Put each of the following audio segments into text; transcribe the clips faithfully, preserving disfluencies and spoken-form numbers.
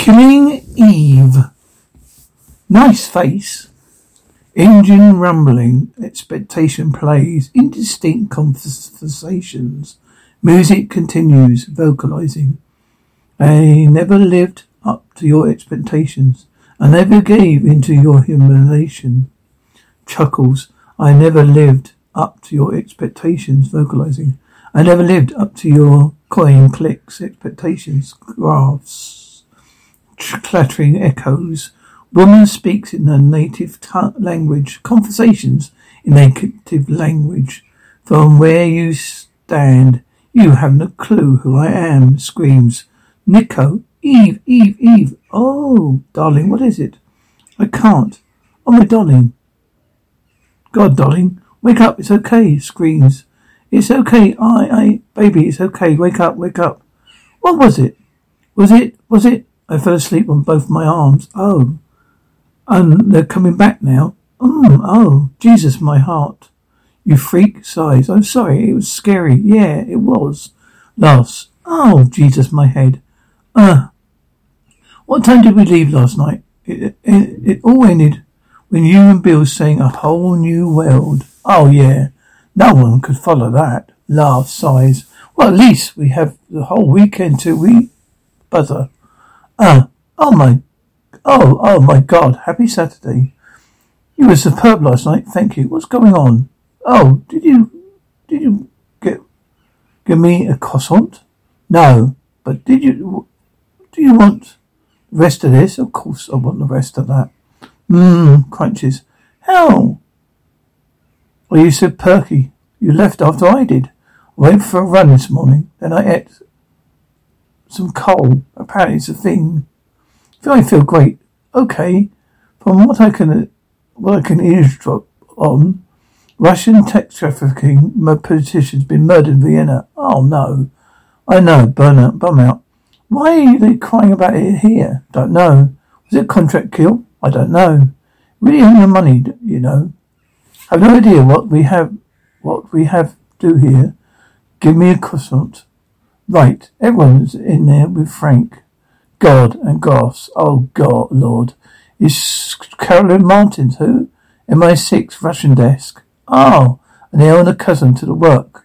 Killing Eve. Nice face. Engine rumbling. Expectation plays. Indistinct conversations. Music continues, vocalizing. I never lived up to your expectations. I never gave into your humiliation. Chuckles. I never lived up to your expectations, vocalizing. I never lived up to your coin clicks, expectations, graphs, clattering echoes. Woman speaks in her native t- language, conversations in native language. From where you stand, you haven't a clue who I am, screams Nico. Eve, Eve, Eve. Oh, darling, what is it? I can't. Oh, my darling. God, darling, wake up, it's okay, screams. It's okay, I, I, baby, it's okay, wake up, wake up. What was it? Was it, was it? I fell asleep on both my arms. Oh, and they're coming back now. Mm, oh, Jesus, my heart. You freak, sighs. I'm sorry, it was scary. Yeah, it was. Laughs. Oh, Jesus, my head. Uh, what time did we leave last night? It, it, it all ended when you and Bill sang A Whole New World. Oh, yeah. No one could follow that. Laughs, sighs. Well, at least we have the whole weekend to we buzzer. Uh, oh my, oh, oh my God. Happy Saturday. You were superb last night. Thank you. What's going on? Oh, did you, did you get, give me a croissant? No, but did you, do you want the rest of this? Of course I want the rest of that. Mmm, crunches. How? Are you so perky? You left after I did. I went for a run this morning. Then I ate some coal. Apparently it's a thing. I feel great. Okay. From what I can, what I can eavesdrop on, Russian tech trafficking politician's been murdered in Vienna. Oh no. I know. Burn out. Bum out. Why are they crying about it here? Don't know. Was it contract kill? I don't know. Really on your money, you know. I've no idea what we have, what we have to do here. Give me a croissant. Right, everyone's in there with Frank. God and Goss. Oh God, Lord. It's Carolyn Martens, who? M I six Russian desk. Oh, and they own a cousin to the work.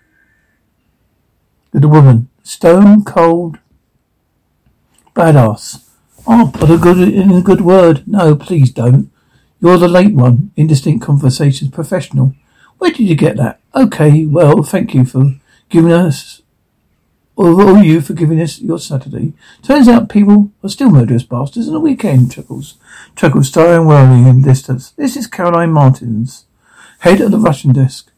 To the woman. Stone cold. Badass. Oh, put a good in a good word. No, please don't. You're the late one. Indistinct conversations. Professional. Where did you get that? Okay, well, thank you for giving us, or all you for giving us your Saturday. Turns out people are still murderous bastards on the weekend. Chuckles. Chuckles, staring whirling in distance. This is Caroline Martens, head of the Russian desk.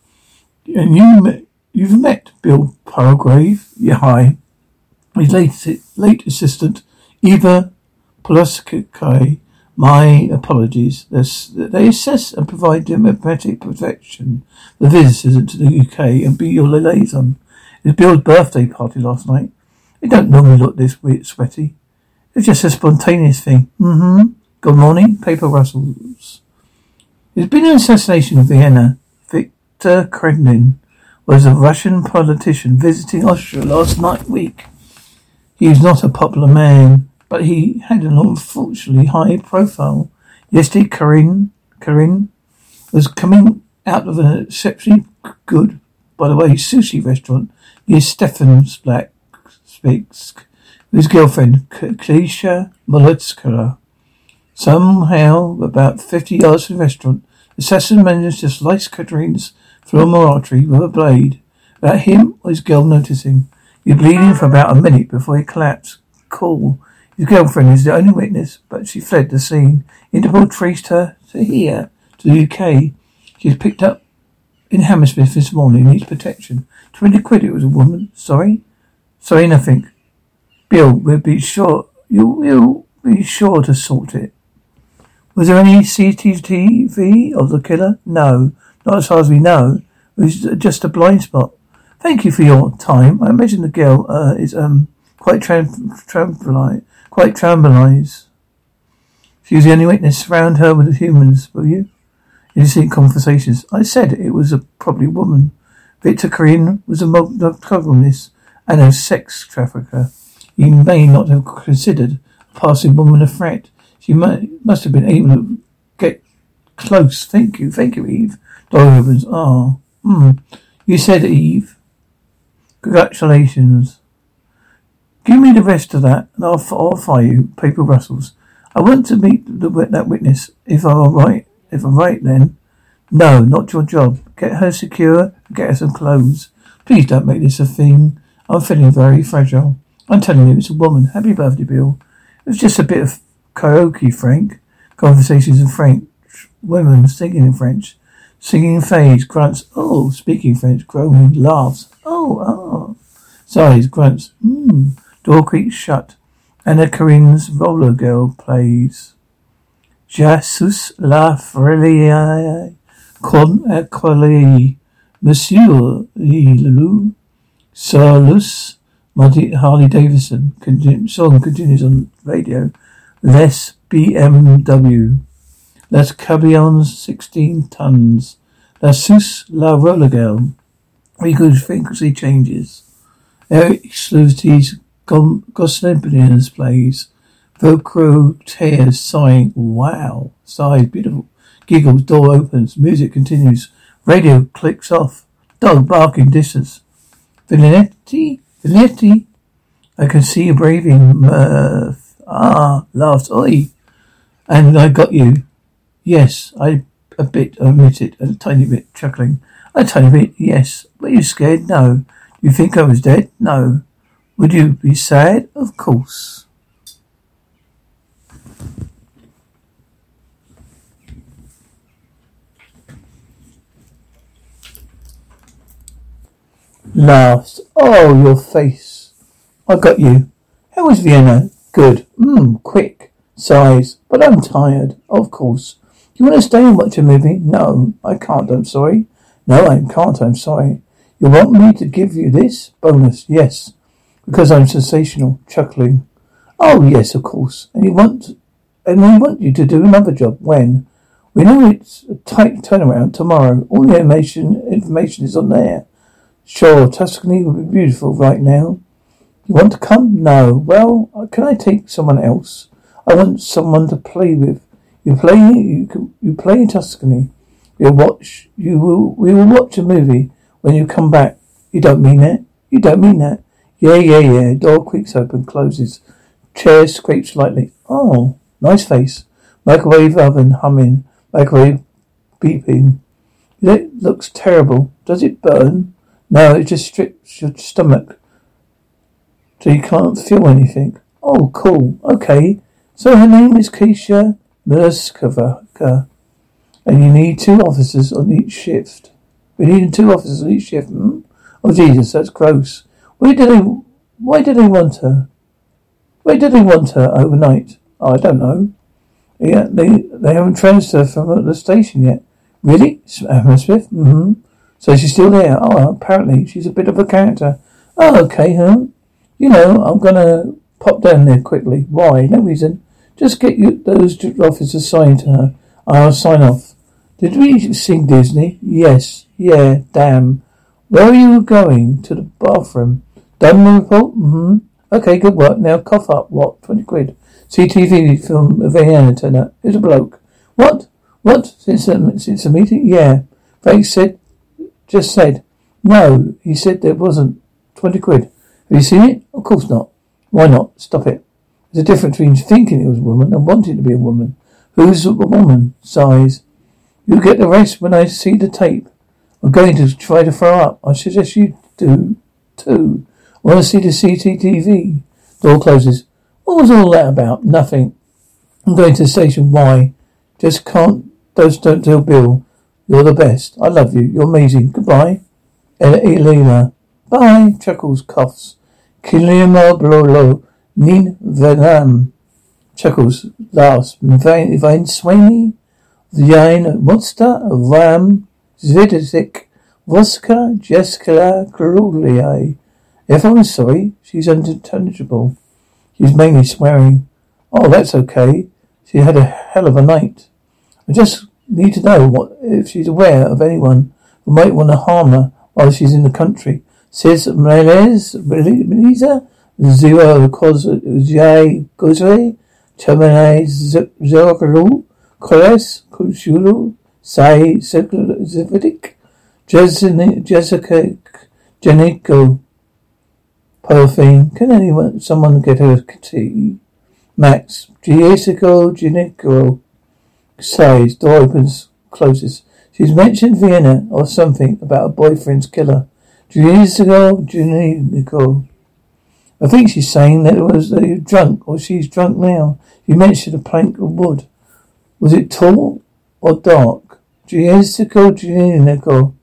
And you met, you've met Bill Pargrave. Yeah, hi. His late, late assistant, Eva Poloskikai. My apologies. They assess and provide diplomatic protection for visitors to the U K and be your liaison. It was Bill's birthday party last night. They don't normally look this weird sweaty. It's just a spontaneous thing. Mm-hmm. Good morning. Paper rustles. There's been an assassination in Vienna. Victor Kremlin was a Russian politician visiting Austria last night week. He was not a popular man, but he had an unfortunately high profile. Yesterday, Karin, Karin was coming out of an exceptionally good, by the way, sushi restaurant near Stefan Spitzke with his girlfriend, Klesha Molotskaya. Somehow, about fifty yards from the restaurant, the assassin managed to slice Katrina's femoral artery with a blade, without him or his girl noticing. He was bleeding for about a minute before he collapsed. Cool. His girlfriend is the only witness, but she fled the scene. Interpol traced her to here, to the U K. She was picked up in Hammersmith this morning, needs protection. twenty quid it was a woman. Sorry? Sorry, nothing. Bill, we'll be sure, you will be sure to sort it. Was there any C C T V of the killer? No, not as far as we know. It was just a blind spot. Thank you for your time. I imagine the girl uh, is um quite tram- tram- Quite traumatized. She was the only witness. Surround her with humans, will you? Innocent conversations. I said it was a probably woman. Victor Korean was a multi-columnist and a sex trafficker. He may not have considered passing woman a threat. She might, must have been able to get close. Thank you, thank you, Eve. Door opens. Oh, hmm. You said it, Eve. Congratulations. Give me the rest of that, and I'll, I'll fire you, Paper Brussels. I want to meet the, that witness. If I'm right, if I'm right, then no, not your job. Get her secure. Get her some clothes. Please don't make this a thing. I'm feeling very fragile. I'm telling you, it's a woman. Happy birthday, Bill. It was just a bit of karaoke, Frank. Conversations in French. Women singing in French. Singing in phase. Grunts. Oh, speaking French. Groaning. Laughs. Oh, oh. Sighs. Grunts. Mmm. Door creaks shut, and a Karin's roller girl plays. J'assus la freliae, con acquali, monsieur Lilou, Solus, Harley Davidson. Continu- song continues on radio. Les B M W, Les Cabillons sixteen tons, J'assus la roller girl. Equals frequency changes. Eric Slutty's Gosselin plays. Velcro tears, sighing. Wow. Sighs. Beautiful. Giggles. Door opens. Music continues. Radio clicks off. Dog barking distance. Vignetti? Vignetti? I can see you breathing. Mirth. Ah. Laughs. Oi. And I got you. Yes. I a bit omitted. A tiny bit. Chuckling. A tiny bit. Yes. Were you scared? No. You think I was dead? No. Would you be sad? Of course. Laughs. Oh, your face. I got you. How was Vienna? Good. Mmm, quick. Sighs. But I'm tired. Of course. Do you want to stay and watch a movie? No, I can't. I'm sorry. No, I can't. I'm sorry. You want me to give you this? Bonus. Yes. Because I'm sensational, chuckling. Oh, yes, of course. And you want, and we want you to do another job. When? We know it's a tight turnaround tomorrow. All the animation information is on there. Sure, Tuscany would be beautiful right now. You want to come? No. Well, can I take someone else? I want someone to play with. You play. You can. You play in Tuscany. You'll watch. You will. We will watch a movie when you come back. You don't mean that. You don't mean that. Yeah, yeah, yeah. Door creaks open, closes. Chair scrapes lightly. Oh, nice face. Microwave oven humming. Microwave beeping. It looks terrible. Does it burn? No, it just strips your stomach. So you can't feel anything. Oh, cool. Okay. So her name is Kasia Murskavaka. And you need two officers on each shift. We need two officers on each shift. Hmm? Oh, Jesus, that's gross. Where did they, why did they want her? Where did they want her overnight? Oh, I don't know. Yeah, they they haven't transferred from the station yet. Really? Hammersmith? Mm-hmm. So she's still there. Oh, apparently she's a bit of a character. Oh, okay, huh? You know, I'm gonna pop down there quickly. Why? No reason. Just get you those officers signed to her. I'll sign off. Did we sing Disney? Yes. Yeah. Damn. Where are you going? To the bathroom. Done the report? Mm-hmm. Okay, good work. Now cough up. What? twenty quid. C T V film of Vienna turn up. It's a bloke. What? What? Since a, since a meeting? Yeah. Frank said, just said, no. He said there wasn't. twenty quid. Have you seen it? Of course not. Why not? Stop it. There's a difference between thinking it was a woman and wanting to be a woman. Who's a woman? Sighs. You get the rest when I see the tape. I'm going to try to throw up. I suggest you do too. I want to see the C C T V. Door closes. What was all that about? Nothing. I'm going to the station. Why? Just can't. Just don't tell Bill. You're the best. I love you. You're amazing. Goodbye. Elena. Bye. Chuckles. Coughs. Kilima Blolo. Nin Venam. Chuckles. Laughs. Vain Vain Swainy. Vine Monster. Ram. Zvidic, Voska, Jeskala, Gruliae. If I'm sorry, she's unintelligible. She's mainly swearing. Oh, that's okay. She had a hell of a night. I just need to know what if she's aware of anyone who might want to harm her while she's in the country. Says Melez, Meleza, Zero Kozre, terminae zergalu, koles, kushulu, sai, zividic, Jessica, Jenico, Polyphene. Can anyone, someone get her tea? Max, Jessica, Jenico, says, door opens, closes. She's mentioned Vienna or something about her boyfriend's killer. Jessica, Jenico. I think she's saying that it was that you're drunk or she's drunk now. You mentioned a plank of wood. Was it tall or dark? Jessica, Jenico.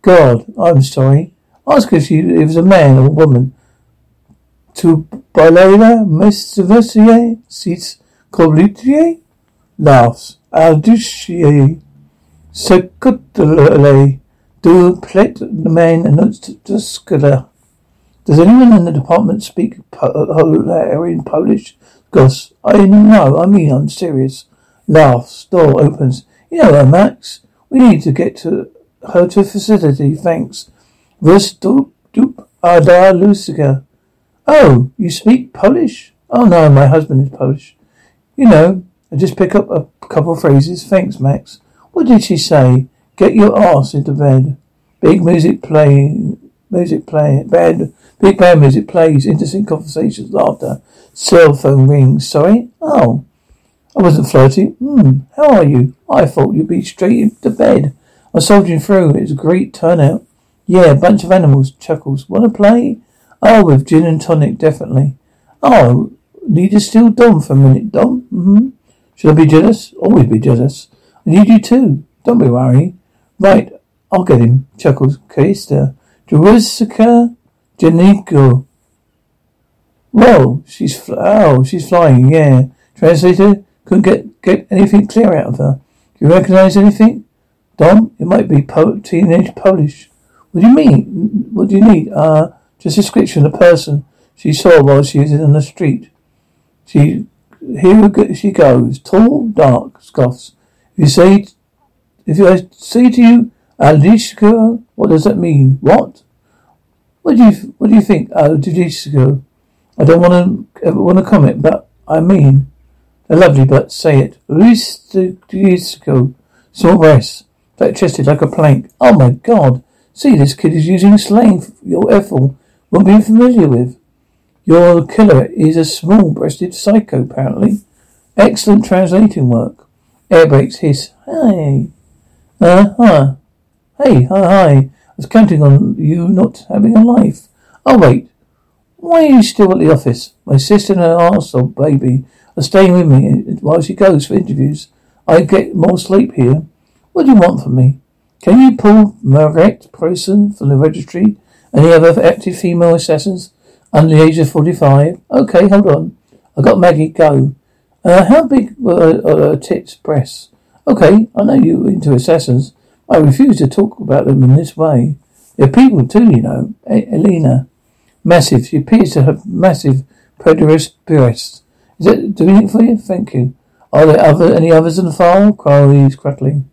God, I'm sorry. Ask if she if it was a man or a woman. To Balela Mestiversier seats Coblutier laughs. Alduchier Secutale do plate the man and not Duskala. Does anyone in the department speak Hungarian Polish? Goss, I no, I mean I'm serious. Laughs, door opens. You know, Max, we need to get to her to facility, thanks. Rus dup dup ada lusica. Oh, you speak Polish? Oh no, my husband is Polish. You know, I just pick up a couple of phrases. Thanks, Max. What did she say? Get your ass into bed. Big music playing. Music playing. Bad. Big band music plays. Interesting conversations. Laughter. Cell phone rings. Sorry. Oh, I wasn't flirting. Hmm. How are you? I thought you'd be straight into bed. I'm soldiering through. It's a great turnout. Yeah, a bunch of animals. Chuckles. Want to play? Oh, with gin and tonic, definitely. Oh, need to steal Dom for a minute, Dom? Mm-hmm. Should I be jealous? Always be jealous. I need you too. Don't be worried. Right, I'll get him. Chuckles. Kester. Jerusica Janico. Well, she's fl- oh, she's flying, yeah. Translator, couldn't get, get anything clear out of her. Do you recognise anything? Dom, it might be po- teenage Polish. What do you mean? What do you need? Uh, just a description of the person she saw while she was in the street. She, here she goes. Tall, dark, scoffs. If you say, if I say to you, Alishko, what does that mean? What? What do you, what do you think? Alishko. I don't want to, ever want to comment, but I mean, they're lovely, but say it. Alishko. Sore breasts. Flat chested like a plank. Oh my God. See, this kid is using slang your Ethel won't be familiar with. Your killer is a small-breasted psycho, apparently. Excellent translating work. Air brakes hiss. Hey. Uh-huh. Hey, hi-hi. I was counting on you not having a life. Oh, wait. Why are you still at the office? My sister and her arsehole baby are staying with me while she goes for interviews. I get more sleep here. What do you want from me? Can you pull Margaret Prosen from the registry? Any other active female assassins under the age of forty-five? Okay, hold on. I got Maggie. Go. Uh, how big were her uh, tits, breasts? Okay, I know you're into assassins. I refuse to talk about them in this way. They're people too, you know. A- Elena. Massive. She appears to have massive preterist breasts. Is that doing it for you? Thank you. Are there other any others in the file? Crowley's crackling.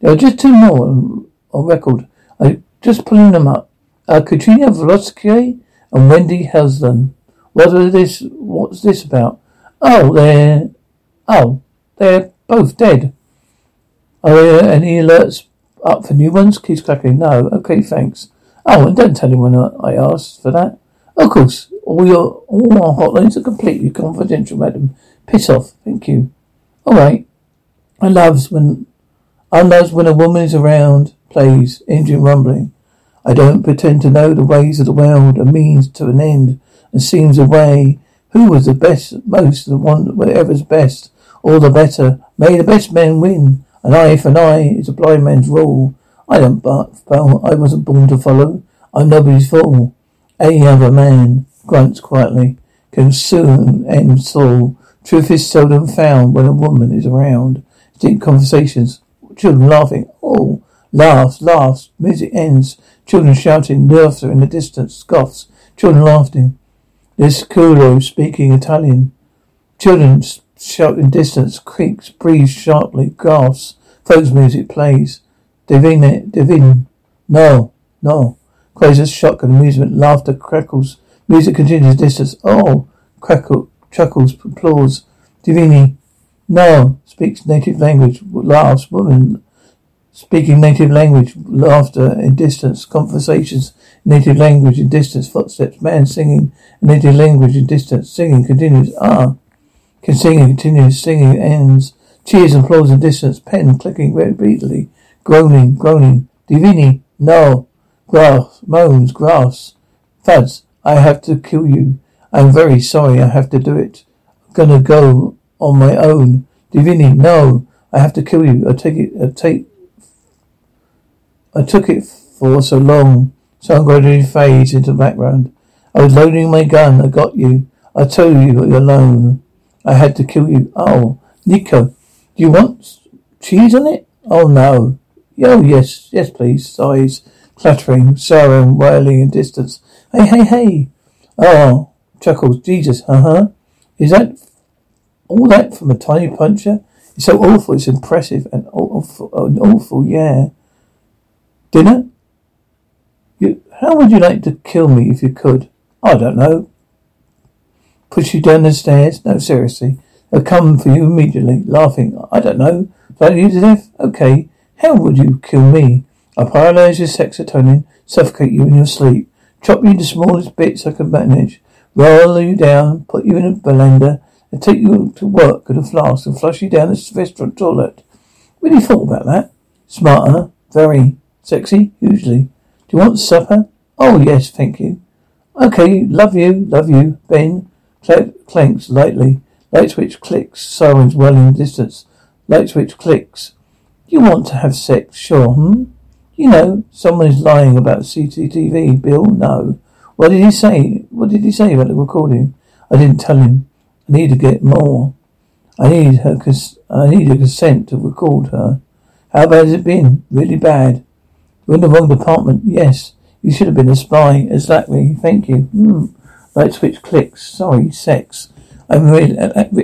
There are just two more on, on record. I'm just pulling them up. Uh, Katrina Velosky and Wendy Helsden. What are this? What's this about? Oh, they're oh, they're both dead. Are there any alerts up for new ones? Keeps cracking. No. Okay, thanks. Oh, and don't tell anyone I asked for that. Of course, all your all our hotlines are completely confidential, madam. Piss off. Thank you. All right. I loves when. I love when a woman is around, plays, engine rumbling. I don't pretend to know the ways of the world, a means to an end, and seems a way. Who was the best, most, the one, whatever's best, all the better. May the best man win. An eye for an eye is a blind man's rule. I don't but, well, I wasn't born to follow. I'm nobody's fool. Any other man, grunts quietly, can soon end soul. Truth is seldom found when a woman is around. Deep conversations. Children laughing. Oh, laughs, laughs. Music ends. Children shouting. Nerfs are in the distance. Scoffs. Children laughing. This culo speaking Italian. Children shouting distance. Creaks. Breathes sharply. Gasps. Folks music plays. Divine. Divine. No. No. Crazes shock and amusement. Laughter crackles. Music continues distance. Oh. Crackle. Chuckles. Applause. Divini. No. Speaks native language. Laughs. Woman. Speaking native language. Laughter in distance. Conversations. Native language in distance. Footsteps. Man singing. Native language in distance. Singing continues. Ah. Can singing continues. Singing ends. Cheers and applause in distance. Pen clicking repeatedly. Groaning. Groaning. Divini. No. Grass. Moans. Grass. Thuds. I have to kill you. I'm very sorry I have to do it. I'm gonna go on my own. Divini, no. I have to kill you. I take it, I take, I took it for so long. Sound gradually fades into the background. I was loading my gun. I got you. I told you you're alone. I had to kill you. Oh, Nico, do you want cheese on it? Oh, no. Oh, yes, yes, please. Sighs, clattering, siren, wailing in distance. Hey, hey, hey. Oh, chuckles. Jesus, uh-huh. Is that all that from a tiny puncher? It's so awful. It's impressive and awful. And awful, yeah. Dinner? You, how would you like to kill me if you could? I don't know. Push you down the stairs? No, seriously. I'll come for you immediately, laughing. I don't know. Fight you to death? Okay. How would you kill me? I paralyze your sexatonin, suffocate you in your sleep, chop you to smallest bits I can manage, roll you down, put you in a blender, and take you to work at a flask and flush you down the restaurant toilet. Really thought about that. Smart, huh? Very. Sexy? Usually. Do you want supper? Oh, yes, thank you. Okay, love you, love you. Ben cl- clanks lightly. Light switch clicks, sirens well in distance. Light switch clicks. You want to have sex, sure, hmm? You know, someone is lying about C C T V, Bill, no. What did he say? What did he say about the recording? I didn't tell him. I need to get more. I need her, cons- I need her consent to record her. How bad has it been? Really bad. You're in the wrong department, yes. You should have been a spy. Exactly, thank you. Hmm. Light switch clicks. Sorry, sex. I'm really,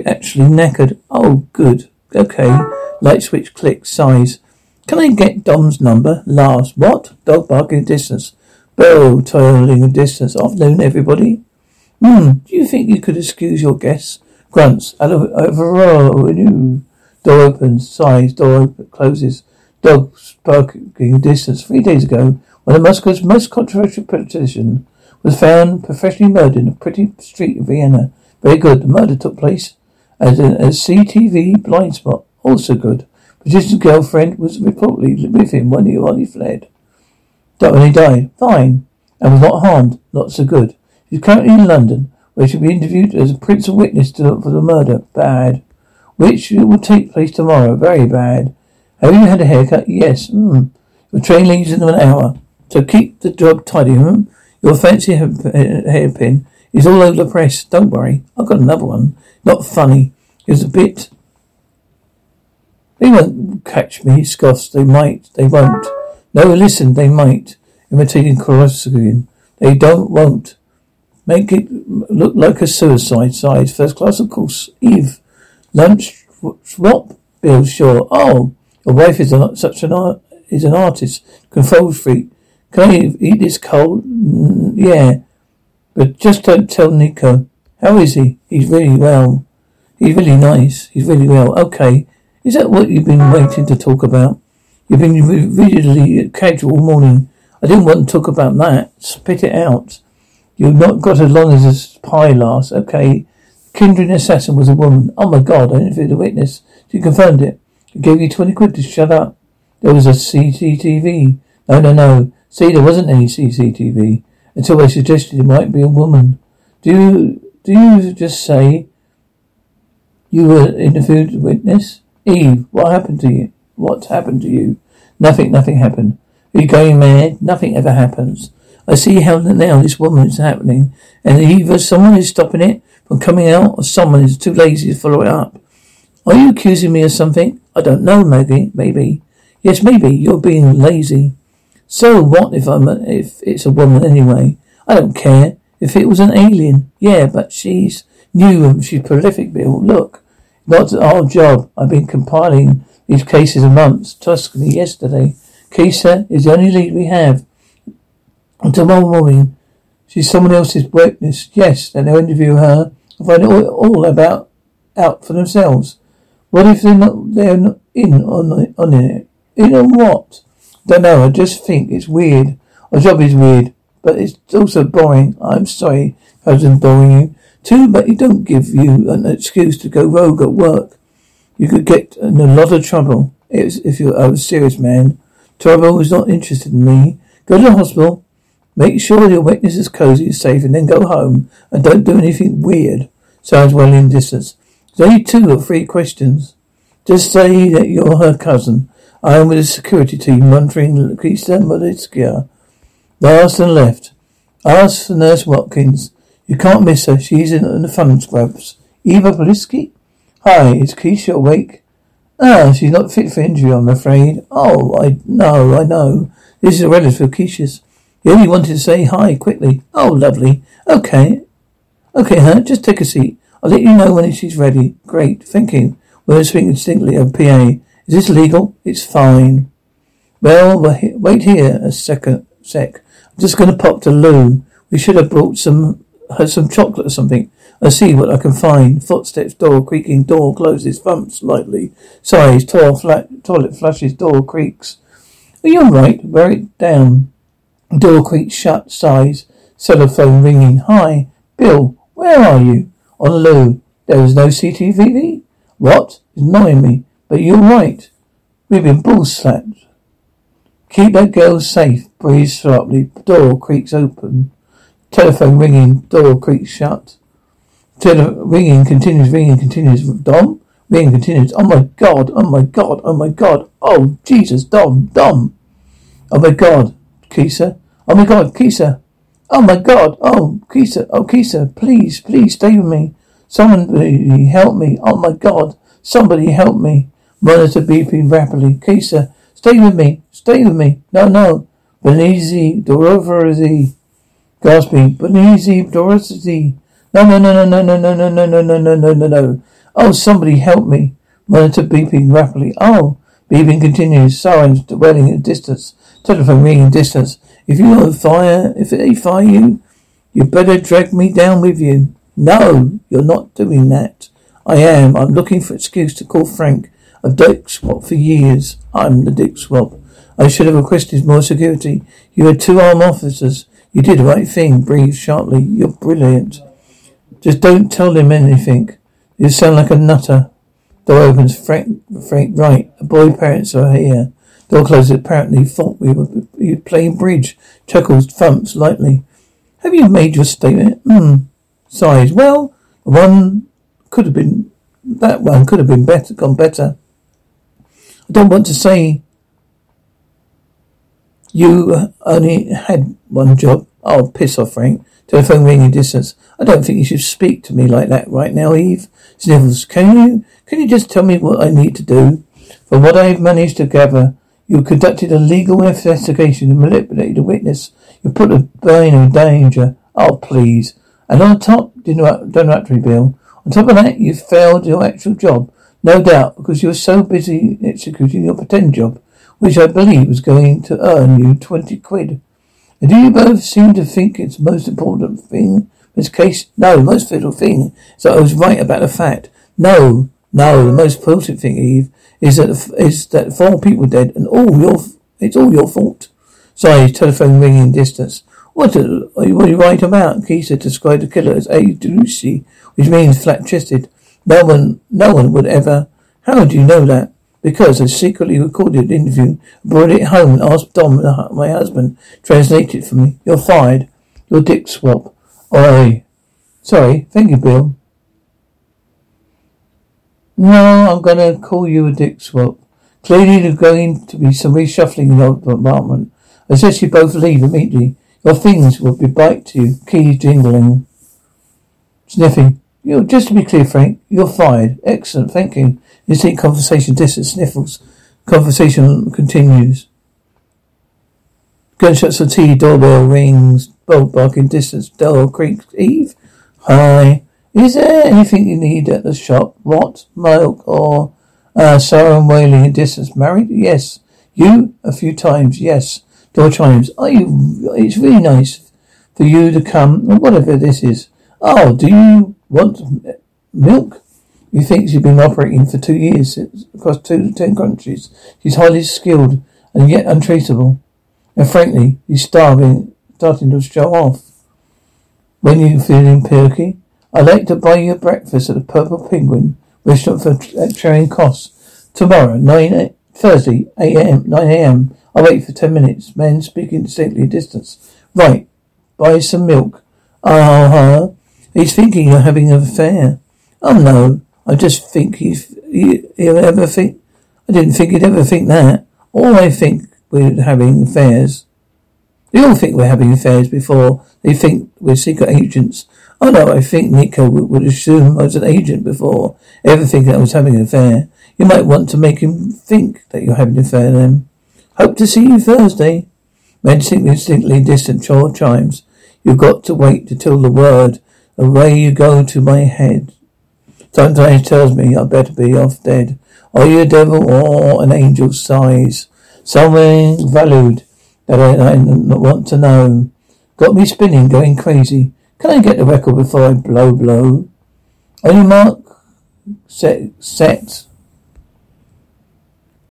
actually knackered. Oh, good. Okay. Light switch clicks, sighs. Can I get Dom's number? Laughs. What? Dog barking in distance. Bell toiling in distance. Afternoon, everybody. Hmm. Do you think you could excuse your guests? Grunts. Over. Door opens. Sighs. Door open, closes. Dog barking in distance. Three days ago, one of Moscow's most controversial politicians was found professionally murdered in a pretty street of Vienna. Very good. The murder took place as a, a C C T V blind spot. Also good. His girlfriend was reportedly with him when he, while he fled. When he died, fine, and was not harmed, not so good. She's currently in London, where she'll be interviewed as a principal witness to, for the murder. Bad. Which will take place tomorrow. Very bad. Have you had a haircut? Yes. Hmm. Your train leaves in an hour, so keep the job tidy. Hmm. Your fancy ha- hairpin is all over the press. Don't worry, I've got another one. Not funny. It's a bit... They won't catch me, scoffs. They might. They won't. No, listen, they might. Imitating Koroskin. They don't, won't. Make it look like a suicide. Size. First class, of course. Eve. Lunch. Swap. Bill, sure. Oh, your wife is a, such an art, is an artist. Control freak. Can I eat this cold? Mm, yeah. But just don't tell Nico. How is he? He's really well. He's really nice. He's really well. Okay. Is that what you've been waiting to talk about? You've been rigidly casual all morning. I didn't want to talk about that. Spit it out. You've not got as long as this pie lasts. Okay. The kindred assassin was a woman. Oh my God, I interviewed a witness. She confirmed it. I gave you twenty quid to shut up. There was a C C T V. No, no, no. See, there wasn't any C C T V. Until I suggested it might be a woman. Do you, do you just say you were interviewed a witness? Eve, what happened to you? What happened to you? Nothing, nothing happened. Are you going mad? Nothing ever happens. I see how now this woman is happening, and either someone is stopping it from coming out, or someone is too lazy to follow it up. Are you accusing me of something? I don't know, maybe, maybe. Yes, maybe, you're being lazy. So what if I'm, a, if it's a woman anyway? I don't care. If it was an alien, yeah, but she's new and she's prolific, Bill, look. Not our job. I've been compiling these cases for months. Tuscany yesterday. Kasia is the only lead we have. And tomorrow morning, she's someone else's witness. Yes, then they'll interview her. I'll find all, all about out for themselves. What if they're not, they're not in on, on it? In on what? Don't know, I just think it's weird. Our job is weird, but it's also boring. I'm sorry I wasn't boring you. Too, but it don't give you an excuse to go rogue at work. You could get in a lot of trouble if you're a serious man. Trouble is not interested in me. Go to the hospital. Make sure your wetness is cozy and safe, and then go home. And don't do anything weird. Sounds well in distance. There's only two or three questions. Just say that you're her cousin. I am with the security team monitoring Klesha Molotskaya. Last and left. Ask for Nurse Watkins. You can't miss her. She's in the fun scrubs. Eva Poloskikai? Hi, is Keisha awake? Ah, she's not fit for injury, I'm afraid. Oh, I know, I know. This is a relative of Keisha's. He only wanted to say hi quickly. Oh, lovely. Okay. Okay, huh? Just take a seat. I'll let you know when she's ready. Great. Thank you. We're speaking distinctly of P A. Is this legal? It's fine. Well, wait here a second. Sec. I'm just going to pop to Lou. We should have brought some... Had some chocolate or something. I see what I can find. Footsteps, door creaking, door closes, thumps slightly. Sighs, toilet, flat, toilet flushes, door creaks. Are you all right? Wear it down. Door creaks shut, sighs. Cellophone ringing. Hi, Bill, where are you? On Lou. There is no C C T V? What? It's annoying me. But you're right. We've been bull slapped. Keep that girl safe. Breathes sharply. Door creaks open. Telephone ringing, door creaks shut. Tele- ringing continues, ringing continues. Dom? Ringing continues. Oh my God, oh my God, oh my God. Oh, Jesus, Dom, Dom. Oh my God, Keisha. Oh my God, Keisha. Oh my God, oh, Keisha, oh, Keisha, please, please stay with me. Somebody help me. Oh my God, somebody help me. Monitor beeping rapidly. Keisha, stay with me, stay with me. No, no. Benizzi, Doroverzi. Gasping, but easy, Dorothy. No, no, no, no, no, no, no, no, no, no, no, no, no, no. Oh, somebody help me. Monitor beeping rapidly. Oh, beeping continues. Sirens dwelling at distance. Telephone ringing distance. If you want fire, if they fire you, you better drag me down with you. No, you're not doing that. I am. I'm looking for an excuse to call Frank. A dick swap for years. I'm the dick swap. I should have requested more security. You had two armed officers. You did the right thing. Breathe sharply. You're brilliant. Just don't tell them anything. You sound like a nutter. Door opens. Frank, Frank, right. The boy parents are here. Door closes. Apparently thought we were playing bridge. Chuckles, thumps lightly. Have you made your statement? Hmm. Sighs. Well, one could have been, that one could have been better, gone better. I don't want to say you only had one job. Oh, piss off, Frank. Telephone ringing distance. I don't think you should speak to me like that right now, Eve. Sniffles, can you, can you just tell me what I need to do? From what I've managed to gather, you conducted a legal investigation and manipulated a witness. You put a brain in danger. Oh, please. And on top, don't have to reveal. On top of that, you failed your actual job. No doubt, because you were so busy executing your pretend job, which I believe was going to earn you twenty quid. And do you both seem to think it's the most important thing in this case? No, the most vital thing is that I was right about the fact. No, no, the most important thing, Eve, is that is that four people dead and all your it's all your fault. Sorry, telephone ringing distance. What are, are, you, what are you right about? Keisha described the killer as A-Ducey, which means flat-chested. No one, no one would ever. How do you know that? Because I secretly recorded an interview, brought it home and asked Dom, my husband, translate it for me. You're fired. You're dick swap. Oi. Sorry. Thank you, Bill. No, I'm going to call you a dick swap. Clearly there's going to be some reshuffling in the apartment. I suggest you both leave immediately. Your things will be bite to you. Keys jingling. Sniffing. You know, just to be clear, Frank, you're fired. Excellent, thank you. You see conversation distance, sniffles. Conversation continues. Gunshots for tea, doorbell rings, dog barking distance, door creaks. Eve? Hi. Is there anything you need at the shop? What? Milk or uh siren wailing in distance? Married? Yes. You? A few times, yes. Door chimes. Are you it's really nice for you to come, whatever this is. Oh, do you want milk? You think she's been operating for two years across two ten countries. She's highly skilled and yet untraceable. And frankly, she's starving, starting to show off. When you feeling perky, I'd like to buy you breakfast at the Purple Penguin restaurant for at sharing costs. Tomorrow, nine Thursday, eight a.m., nine a.m. I wait for ten minutes. Man speaking distinctly distance. Right, buy some milk. Ah, uh-huh. He's thinking you're having an affair. Oh no, I just think he's, he, he'll ever think. I didn't think he'd ever think that. All I think we're having affairs. They all think we're having affairs before they think we're secret agents. Oh no, I think Nico would, would assume I was an agent before ever thinking I was having an affair. You might want to make him think that you're having an affair then. Hope to see you Thursday. Mentioning distinctly distant chore chimes. You've got to wait until the word. Away you go to my head. Sometimes he tells me I better be off dead. Are you a devil or an angel size? Something valued that I, I want to know. Got me spinning, going crazy. Can I get the record before I blow blow? Only mark set set